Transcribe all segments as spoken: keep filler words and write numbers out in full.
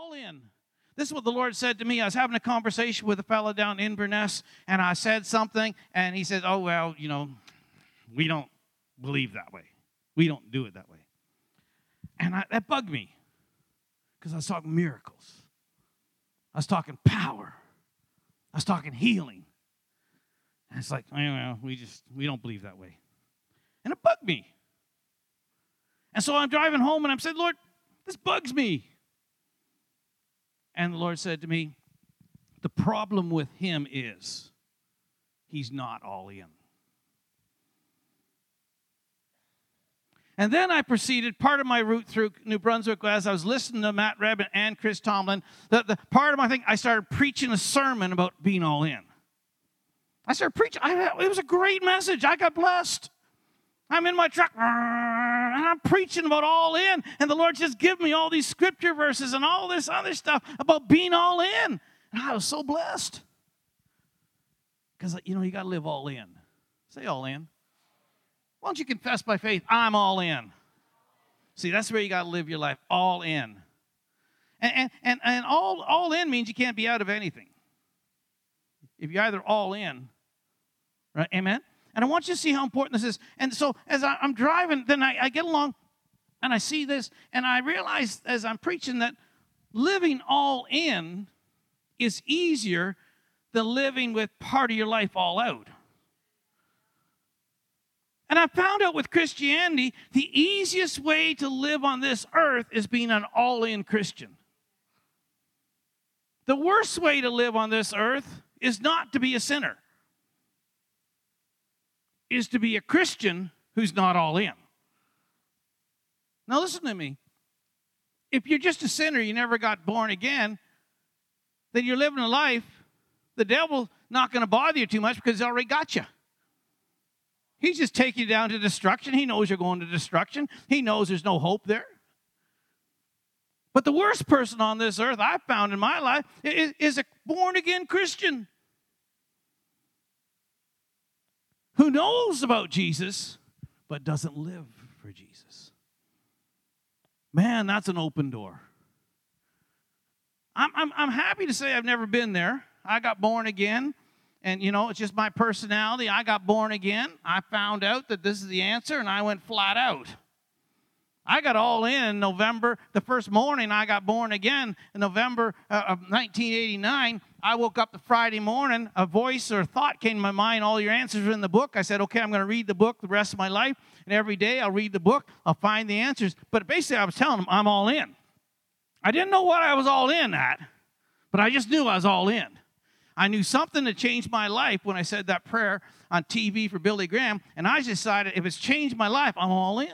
all in. This is what the Lord said to me. I was having a conversation with a fellow down in Inverness, and I said something, and he said, oh, well, you know, we don't believe that way. We don't do it that way. And I, that bugged me because I was talking miracles. I was talking power. I was talking healing. And it's like, well, we just, we don't believe that way. And it bugged me. And so I'm driving home, and I'm saying, Lord, this bugs me. And the Lord said to me, the problem with him is he's not all in. And then I proceeded, part of my route through New Brunswick, as I was listening to Matt Reb and Chris Tomlin, the, the part of my thing, I started preaching a sermon about being all in. I started preaching. I, it was a great message. I got blessed. I'm in my truck, and I'm preaching about all in, and the Lord just give me all these scripture verses and all this other stuff about being all in. And I was so blessed. Because, you know, you got to live all in. Say all in. Why don't you confess by faith, I'm all in. See, that's where you got to live your life, all in. And, and, and, and all, all in means you can't be out of anything. If you're either all in, right, amen? And I want you to see how important this is. And so as I, I'm driving, then I, I get along, and I see this, and I realize as I'm preaching that living all in is easier than living with part of your life all out. And I found out with Christianity, the easiest way to live on this earth is being an all-in Christian. The worst way to live on this earth is not to be a sinner. Is to be a Christian who's not all in. Now listen to me. If you're just a sinner, you never got born again, then you're living a life, the devil's not going to bother you too much because he's already got you. He's just taking you down to destruction. He knows you're going to destruction. He knows there's no hope there. But the worst person on this earth I've found in my life is, is a born-again Christian who knows about Jesus, but doesn't live for Jesus. Man, that's an open door. I'm, I'm, I'm happy to say I've never been there. I got born again, and, you know, it's just my personality. I got born again. I found out that this is the answer, and I went flat out. I got all in November. The first morning I got born again in November of nineteen eighty-nine. I woke up the Friday morning, a voice or a thought came to my mind, all your answers are in the book. I said, okay, I'm going to read the book the rest of my life, and every day I'll read the book, I'll find the answers. But basically I was telling them, I'm all in. I didn't know what I was all in at, but I just knew I was all in. I knew something that changed my life when I said that prayer on T V for Billy Graham, and I decided if it's changed my life, I'm all in.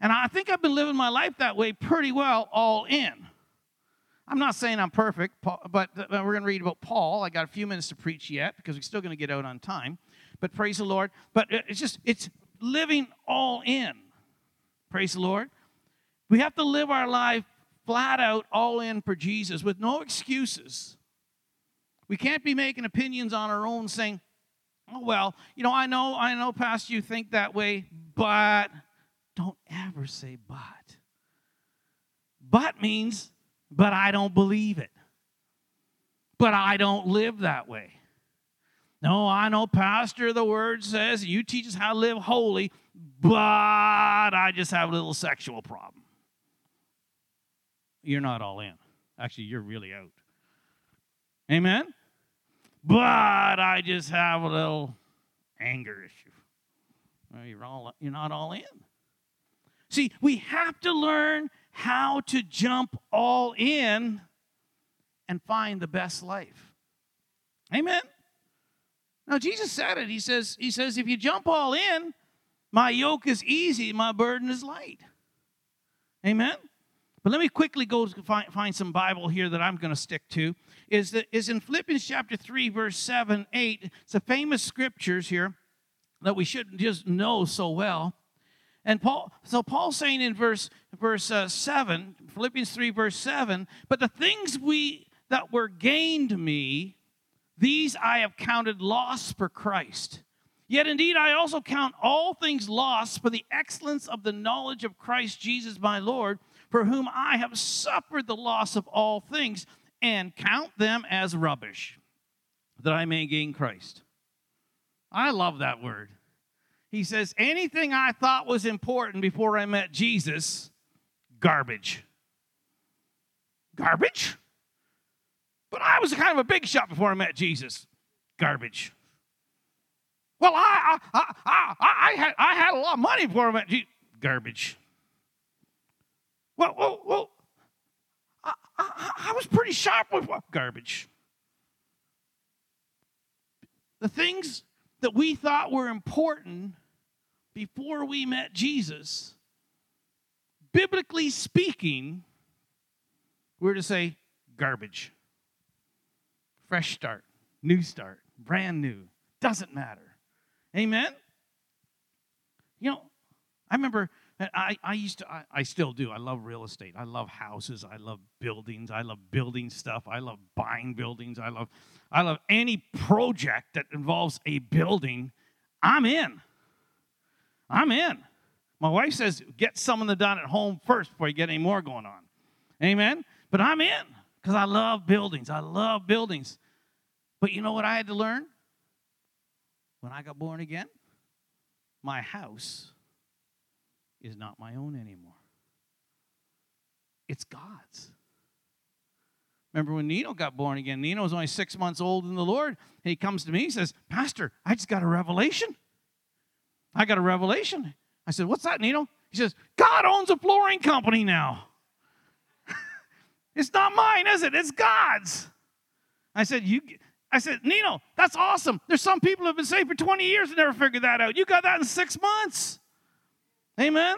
And I think I've been living my life that way pretty well all in. I'm not saying I'm perfect, but we're going to read about Paul. I got a few minutes to preach yet because we're still going to get out on time. But praise the Lord. But it's just, it's living all in. Praise the Lord. We have to live our life flat out, all in for Jesus with no excuses. We can't be making opinions on our own saying, oh, well, you know, I know, I know, Pastor, you think that way, but don't ever say but. But means... but I don't believe it. But I don't live that way. No, I know, Pastor, the Word says you teach us how to live holy, but I just have a little sexual problem. You're not all in. Actually, you're really out. Amen? But I just have a little anger issue. Well, you're all, you're not all in. See, we have to learn how to jump all in and find the best life. Amen? Now, Jesus said it. He says, he says, if you jump all in, my yoke is easy, my burden is light. Amen? But let me quickly go find, find some Bible here that I'm going to stick to. Is that is in Philippians chapter three, verse seven, eight. It's a famous scriptures here that we should just know so well. And Paul, so Paul's saying in verse verse uh, seven, Philippians three, verse seven, but the things we that were gained me, these I have counted loss for Christ. Yet indeed I also count all things lost for the excellence of the knowledge of Christ Jesus my Lord, for whom I have suffered the loss of all things, and count them as rubbish, that I may gain Christ." I love that word. He says, anything I thought was important before I met Jesus, garbage. Garbage? But I was kind of a big shot before I met Jesus. Garbage. Well, I I I I, I had I had a lot of money before I met Jesus. Garbage. Well, well, well I, I, I was pretty sharp with what? Garbage. The things that we thought were important before we met Jesus, biblically speaking, we're to say garbage. Fresh start, new start, brand new, doesn't matter. Amen? You know, I remember, I, I used to, I, I still do, I love real estate. I love houses. I love buildings. I love building stuff. I love buying buildings. I love, I love any project that involves a building. I'm in. I'm in. My wife says, get some of the done at home first before you get any more going on. Amen? But I'm in. Because I love buildings. I love buildings. But you know what I had to learn? When I got born again, my house is not my own anymore. It's God's. Remember when Nino got born again? Nino was only six months old in the Lord. And he comes to me, he says, "Pastor, I just got a revelation. I got a revelation. I said, "What's that, Nino?" He says, "God owns a flooring company now. It's not mine, is it? It's God's." I said, "You." I said, "Nino, that's awesome. There's some people who have been saved for twenty years and never figured that out. You got that in six months. Amen?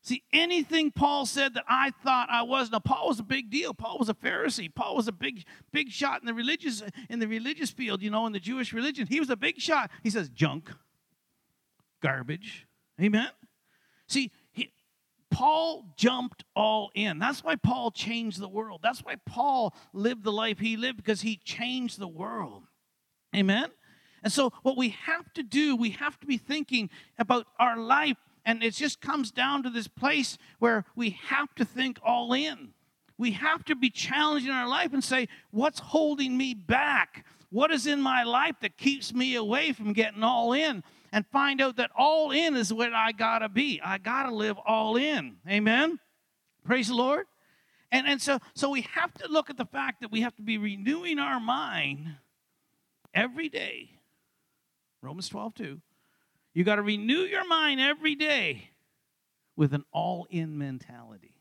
See, anything Paul said that I thought I was. Now, Paul was a big deal. Paul was a Pharisee. Paul was a big, big shot in the religious in the religious field, you know, in the Jewish religion. He was a big shot. He says, junk, garbage. Amen? See, Paul jumped all in. That's why Paul changed the world. That's why Paul lived the life he lived, because he changed the world. Amen? And so what we have to do, we have to be thinking about our life, and it just comes down to this place where we have to think all in. We have to be challenged in our life and say, what's holding me back? What is in my life that keeps me away from getting all in? And find out that all in is what I got to be. I got to live all in. Amen? Praise the Lord. And, and so, so we have to look at the fact that we have to be renewing our mind every day. Romans twelve two. You got to renew your mind every day with an all-in mentality.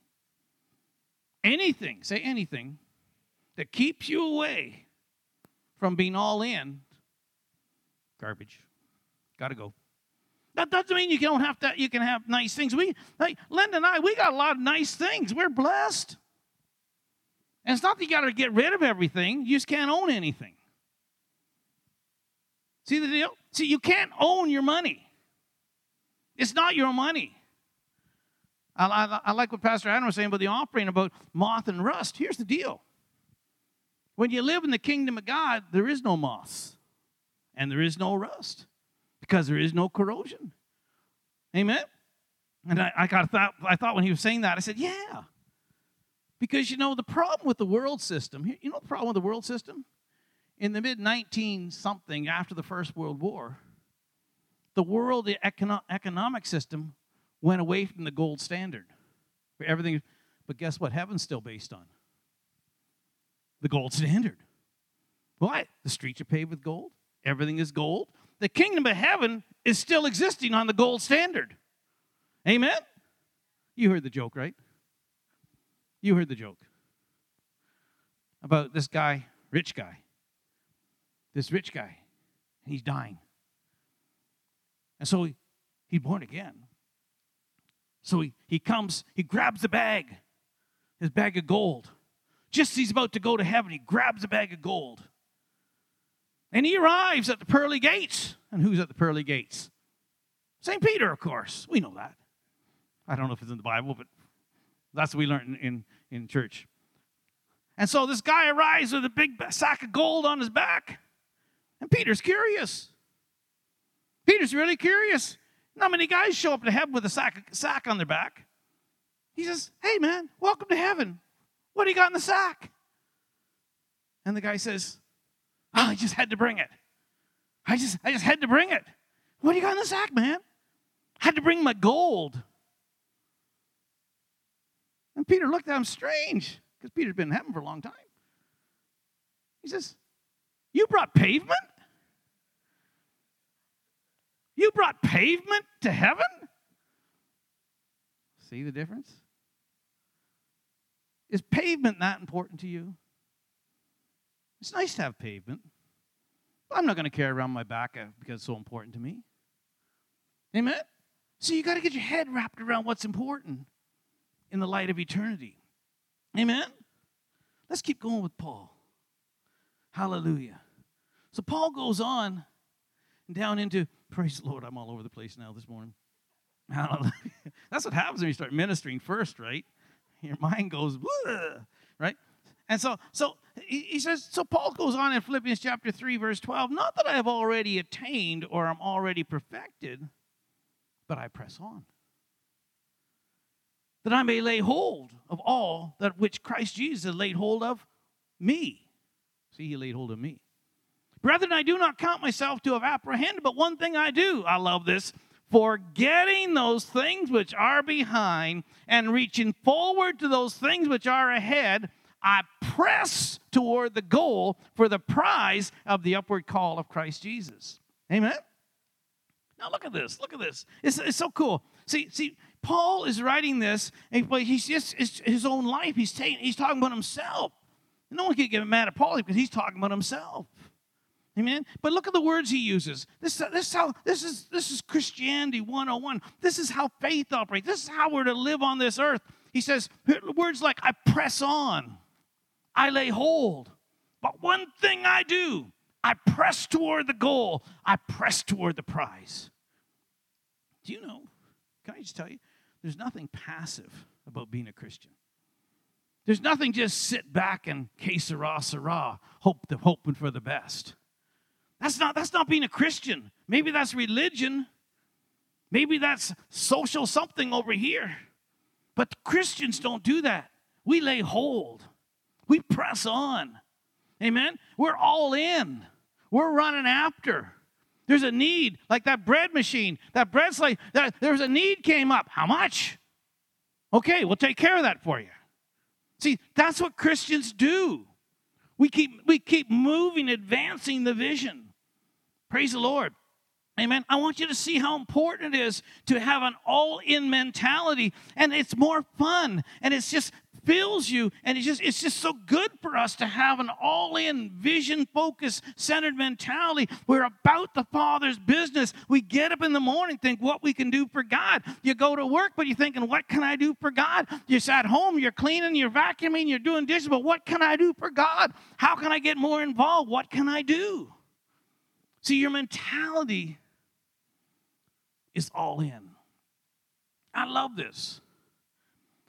Anything, say anything, that keeps you away from being all in, garbage. Got to go. That doesn't mean you don't have to. You can have nice things. We, like Linda and I, we got a lot of nice things. We're blessed. And it's not that you got to get rid of everything. You just can't own anything. See the deal? See, you can't own your money. It's not your money. I, I, I like what Pastor Adam was saying about the offering, about moth and rust. Here's the deal. When you live in the kingdom of God, there is no moths and there is no rust. Because there is no corrosion. Amen? And I, I, got thought, I thought when he was saying that, I said, yeah. Because, you know, the problem with the world system, you know the problem with the world system? In the mid nineteen something, after the First World War, the world econo- economic system went away from the gold standard. For everything, but guess what heaven's still based on? The gold standard. Why? The streets are paved with gold. Everything is gold. The kingdom of heaven is still existing on the gold standard. Amen? You heard the joke, right? You heard the joke about this guy, rich guy. This rich guy, and he's dying. And so he, he's born again. So he, he comes, he grabs the bag, his bag of gold. Just as he's about to go to heaven, he grabs a bag of gold. And he arrives at the pearly gates. And who's at the pearly gates? Saint Peter, of course. We know that. I don't know if it's in the Bible, but that's what we learned in, in, in church. And so this guy arrives with a big sack of gold on his back. And Peter's curious. Peter's really curious. Not many guys show up to heaven with a sack, sack on their back. He says, hey, man, welcome to heaven. What do you got in the sack? And the guy says, oh, I just had to bring it. I just, I just had to bring it. What do you got in the sack, man? I had to bring my gold. And Peter looked at him strange, because Peter's been in heaven for a long time. He says, you brought pavement? You brought pavement to heaven? See the difference? Is pavement that important to you? It's nice to have pavement. But I'm not going to carry around my back because it's so important to me. Amen? So you got to get your head wrapped around what's important in the light of eternity. Amen? Let's keep going with Paul. Hallelujah. So Paul goes on down into, praise the Lord, I'm all over the place now this morning. Hallelujah. That's what happens when you start ministering first, right? Your mind goes, right? And so so he says, so Paul goes on in Philippians chapter three, verse twelve, not that I have already attained or I'm already perfected, but I press on, that I may lay hold of all that which Christ Jesus laid hold of me. See, he laid hold of me. Brethren, I do not count myself to have apprehended, but one thing I do, I love this, forgetting those things which are behind and reaching forward to those things which are ahead, I press toward the goal for the prize of the upward call of Christ Jesus. Amen? Now look at this. Look at this. It's, it's so cool. See, see, Paul is writing this, but he's just it's his own life. He's saying, he's talking about himself. No one can get mad at Paul because he's talking about himself. Amen. But look at the words he uses. This, this, how, this, is, this is Christianity one oh one. This is how faith operates. This is how we're to live on this earth. He says words like, I press on. I lay hold. But one thing I do, I press toward the goal. I press toward the prize. Do you know, can I just tell you, there's nothing passive about being a Christian. There's nothing just sit back and que sera, sera, hope the, hoping for the best. That's not, that's not being a Christian. Maybe that's religion. Maybe that's social something over here. But Christians don't do that. We lay hold. We press on. Amen? We're all in. We're running after. There's a need, like that bread machine, that bread slave. That, there was a need came up. How much? Okay, we'll take care of that for you. See, that's what Christians do. We keep we keep moving, advancing the vision. Praise the Lord. Amen. I want you to see how important it is to have an all-in mentality. And it's more fun. And it's just fills you. And it's just it's just so good for us to have an all-in, vision-focused, centered mentality. We're about the Father's business. We get up in the morning, think what we can do for God. You go to work, but you're thinking, what can I do for God? You're at home, you're cleaning, you're vacuuming, you're doing dishes, but what can I do for God? How can I get more involved? What can I do? See, your mentality is all in. I love this.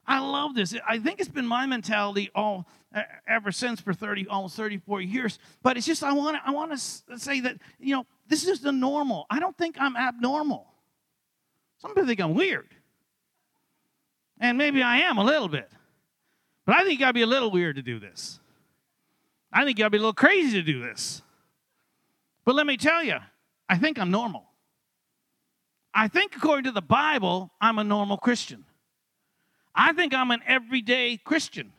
I love this. I think it's been my mentality all uh, ever since for thirty, almost thirty-four years. But it's just I want to I want to say that, you know, this is the normal. I don't think I'm abnormal. Some people think I'm weird, and maybe I am a little bit. But I think you got to be a little weird to do this. I think you got to be a little crazy to do this. But let me tell you, I think I'm normal. I think according to the Bible, I'm a normal Christian. I think I'm an everyday Christian.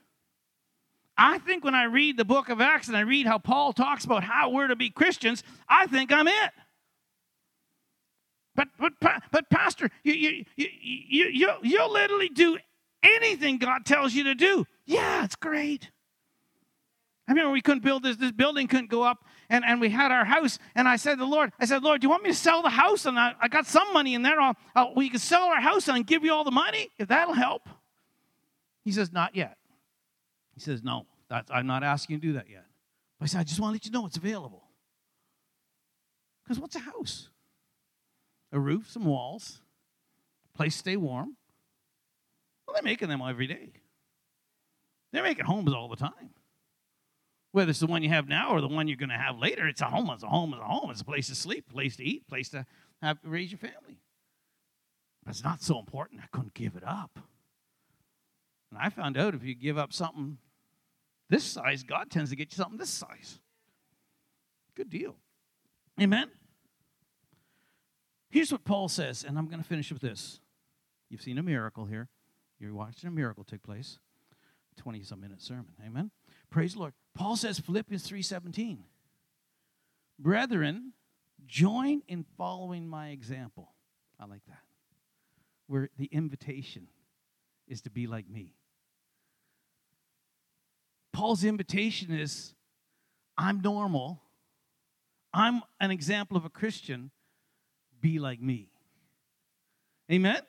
I think when I read the book of Acts and I read how Paul talks about how we're to be Christians, I think I'm it. But but but pastor, you you you you you you'll literally do anything God tells you to do. Yeah, it's great. I remember we couldn't build this, this building couldn't go up, and, and we had our house, and I said to the Lord, I said, Lord, do you want me to sell the house? And I, I got some money in there. I'll, I'll, we can sell our house and I'll give you all the money, if that'll help. He says, not yet. He says, no, that's, I'm not asking you to do that yet. But I said, I just want to let you know it's available. Because what's a house? A roof, some walls, a place to stay warm. Well, they're making them every day. They're making homes all the time. Whether it's the one you have now or the one you're going to have later, it's a home, it's a home, it's a home. It's a place to sleep, place to eat, place to have raise your family. But it's not so important. I couldn't give it up. And I found out if you give up something this size, God tends to get you something this size. Good deal. Amen? Here's what Paul says, and I'm going to finish with this. You've seen a miracle here. You're watching a miracle take place. twenty-some minute sermon. Amen? Praise the Lord. Paul says, Philippians three seventeen, brethren, join in following my example. I like that. Where the invitation is to be like me. Paul's invitation is, I'm normal. I'm an example of a Christian. Be like me. Amen?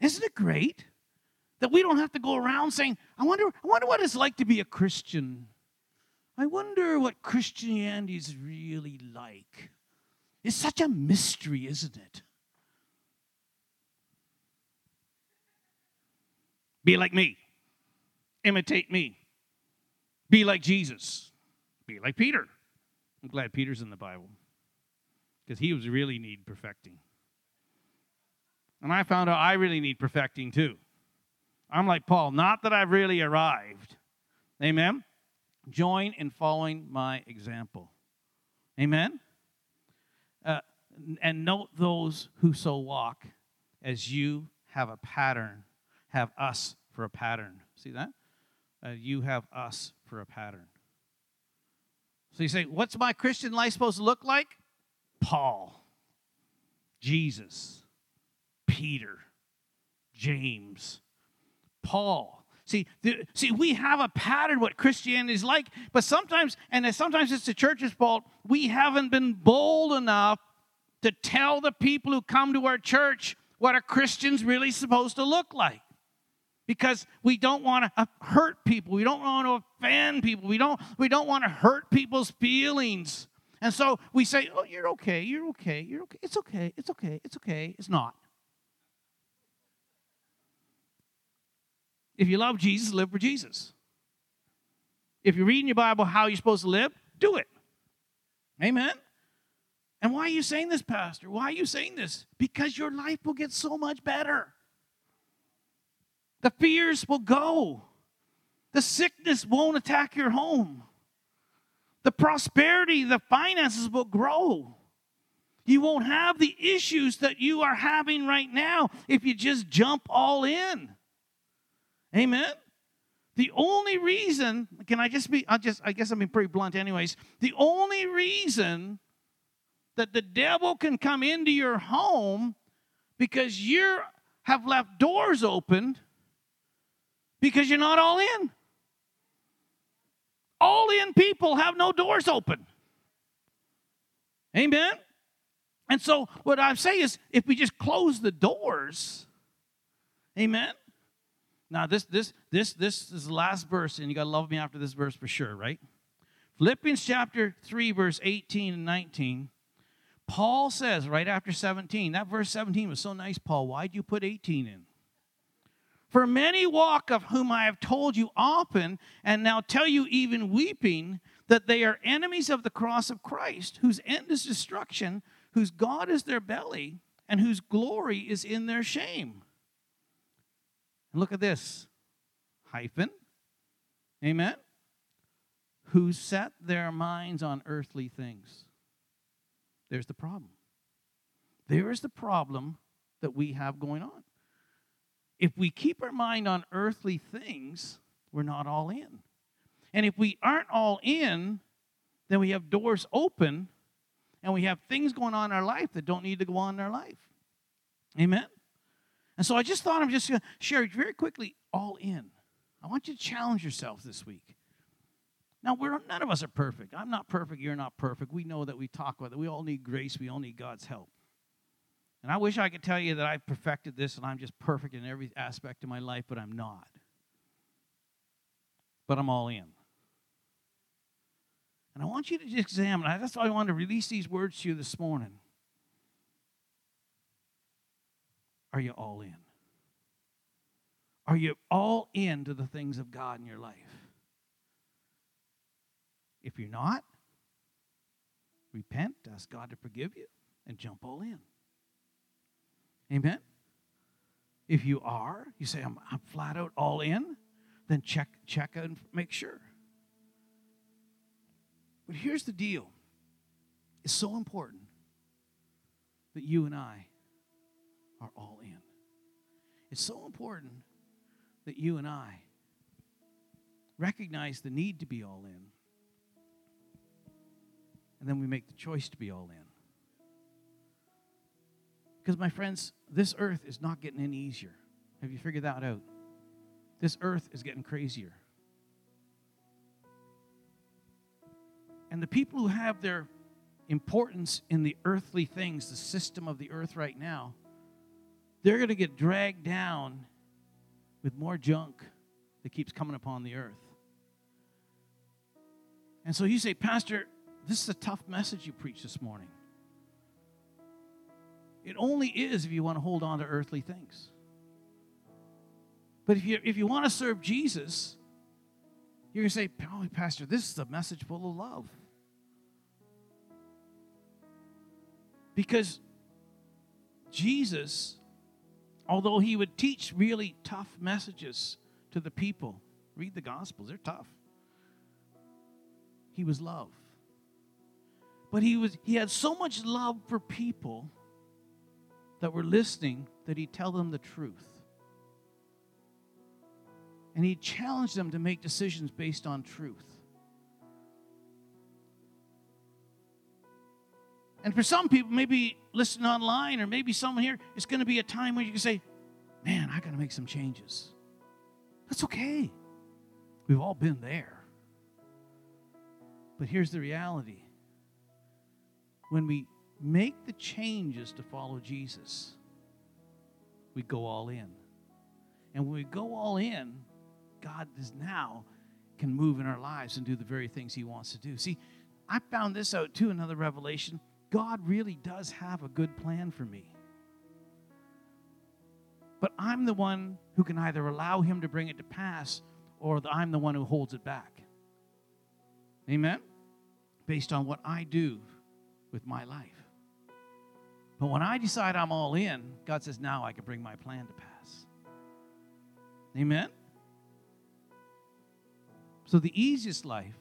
Isn't it great that we don't have to go around saying, I wonder, I wonder what it's like to be a Christian. I wonder what Christianity is really like. It's such a mystery, isn't it? Be like me. Imitate me. Be like Jesus. Be like Peter. I'm glad Peter's in the Bible because he was really need perfecting. And I found out I really need perfecting too. I'm like Paul, not that I've really arrived. Amen? Join in following my example. Amen? Uh, and note those who so walk as you have a pattern. Have us for a pattern. See that? Uh, you have us for a pattern. So you say, what's my Christian life supposed to look like? Paul, Jesus, Peter, James, Paul. See, the, see, we have a pattern what Christianity is like, but sometimes, and sometimes it's the church's fault, we haven't been bold enough to tell the people who come to our church what a Christian's really supposed to look like. Because we don't want to hurt people. We don't want to offend people. We don't, we don't want to hurt people's feelings. And so we say, oh, you're okay, you're okay, you're okay. It's okay, it's okay, it's okay. It's not. If you love Jesus, live for Jesus. If you're reading your Bible how you're supposed to live, do it. Amen? And why are you saying this, Pastor? Why are you saying this? Because your life will get so much better. The fears will go. The sickness won't attack your home. The prosperity, the finances will grow. You won't have the issues that you are having right now if you just jump all in. Amen? The only reason, can I just be, I'll just, I guess I'm being pretty blunt anyways. The only reason that the devil can come into your home because you have left doors open because you're not all in. All in people have no doors open. Amen? And so what I'm saying is if we just close the doors, amen? Now this this this this is the last verse, and you got to love me after this verse for sure, right? Philippians chapter three, verse eighteen and nineteen. Paul says right after seventeen, that verse seventeen was so nice, Paul. Why'd you put eighteen in? For many walk of whom I have told you often, and now tell you even weeping, that they are enemies of the cross of Christ, whose end is destruction, whose God is their belly, and whose glory is in their shame. And look at this. Hyphen. Amen. Who set their minds on earthly things. There's the problem. There is the problem that we have going on. If we keep our mind on earthly things, we're not all in. And if we aren't all in, then we have doors open and we have things going on in our life that don't need to go on in our life. Amen? And so I just thought I'm just going to share very quickly, all in. I want you to challenge yourself this week. Now, we're, none of us are perfect. I'm not perfect. You're not perfect. We know that we talk about it. We all need grace. We all need God's help. And I wish I could tell you that I've perfected this and I'm just perfect in every aspect of my life, but I'm not. But I'm all in. And I want you to just examine. That's why I wanted to release these words to you this morning. Are you all in? Are you all in to the things of God in your life? If you're not, repent, ask God to forgive you, and jump all in. Amen? If you are, you say, I'm, I'm flat out all in. then check, check and make sure. But here's the deal. It's so important that you and I are all in. It's so important that you and I recognize the need to be all in. And then we make the choice to be all in. Because, my friends, this earth is not getting any easier. Have you figured that out? This earth is getting crazier. And the people who have their importance in the earthly things, the system of the earth right now, they're going to get dragged down with more junk that keeps coming upon the earth. And so you say, Pastor, this is a tough message you preached this morning. It only is if you want to hold on to earthly things. But if you if you want to serve Jesus, you're going to say, oh, Pastor, this is a message full of love. Because Jesus, although he would teach really tough messages to the people, read the Gospels, they're tough. He was love. But he was he had so much love for people that were listening that he'd tell them the truth. And he challenged them to make decisions based on truth. And for some people, maybe listening online or maybe someone here, it's going to be a time where you can say, man, I got to make some changes. That's okay. We've all been there. But here's the reality. When we make the changes to follow Jesus, we go all in. And when we go all in, God is now can move in our lives and do the very things he wants to do. See, I found this out too, another revelation. God really does have a good plan for me. But I'm the one who can either allow him to bring it to pass or I'm the one who holds it back. Amen? Based on what I do with my life. But when I decide I'm all in, God says, now I can bring my plan to pass. Amen? So the easiest life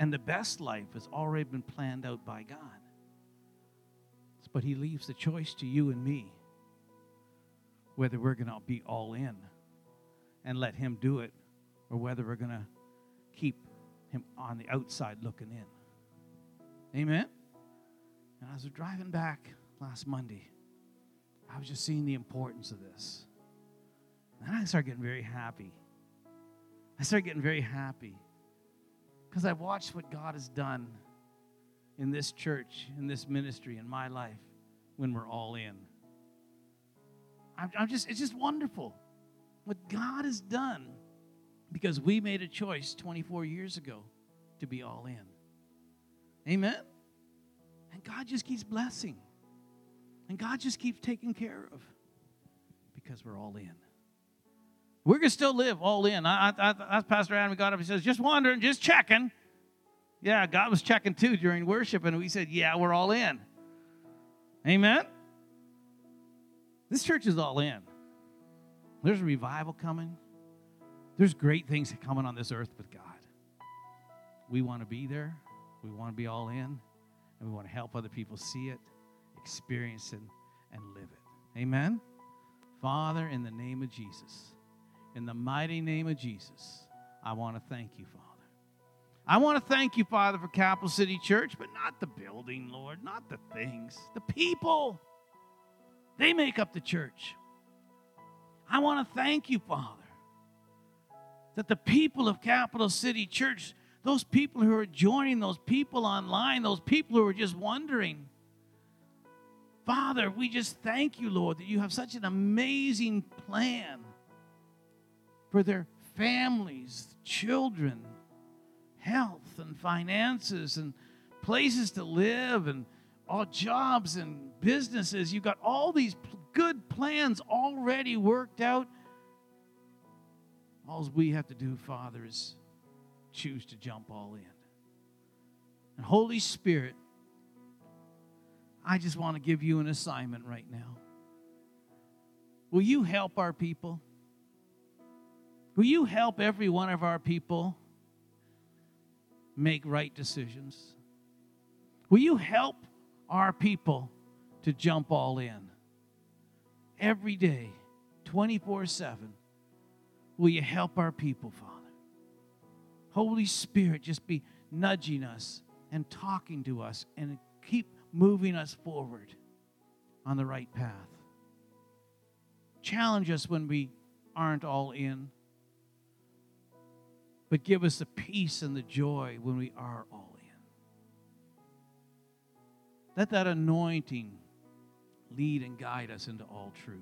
and the best life has already been planned out by God. But he leaves the choice to you and me whether we're going to be all in and let him do it or whether we're going to keep him on the outside looking in. Amen? And as we're driving back last Monday, I was just seeing the importance of this. And I started getting very happy. I started getting very happy because I watched what God has done in this church, in this ministry, in my life, when we're all in. I'm, I'm just, it's just wonderful what God has done because we made a choice twenty-four years ago to be all in. Amen? And God just keeps blessing. And God just keeps taking care of because we're all in. We're going to still live all in. I, I, I, Pastor Adam got up and says, just wondering, just checking. Yeah, God was checking too during worship, and we said, yeah, we're all in. Amen? This church is all in. There's a revival coming. There's great things coming on this earth with God. We want to be there. We want to be all in, and we want to help other people see it, experience it, and live it. Amen? Father, in the name of Jesus, in the mighty name of Jesus, I want to thank you, Father. I want to thank you, Father, for Capital City Church, but not the building, Lord, not the things, the people. They make up the church. I want to thank you, Father, that the people of Capital City Church, those people who are joining, those people online, those people who are just wondering, Father, we just thank you, Lord, that you have such an amazing plan for their families, children, health and finances and places to live and all jobs and businesses. You've got all these p- good plans already worked out. All we have to do, Father, is choose to jump all in. And Holy Spirit, I just want to give you an assignment right now. Will you help our people? Will you help every one of our people make right decisions? Will you help our people to jump all in? Every day, twenty-four seven, will you help our people, Father? Holy Spirit, just be nudging us and talking to us and keep moving us forward on the right path. Challenge us when we aren't all in, but give us the peace and the joy when we are all in. Let that anointing lead and guide us into all truth.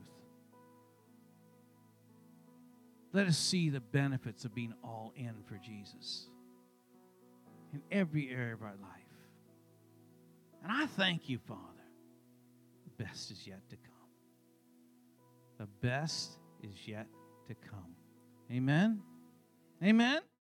Let us see the benefits of being all in for Jesus in every area of our life. And I thank you, Father. The best is yet to come. The best is yet to come. Amen? Amen?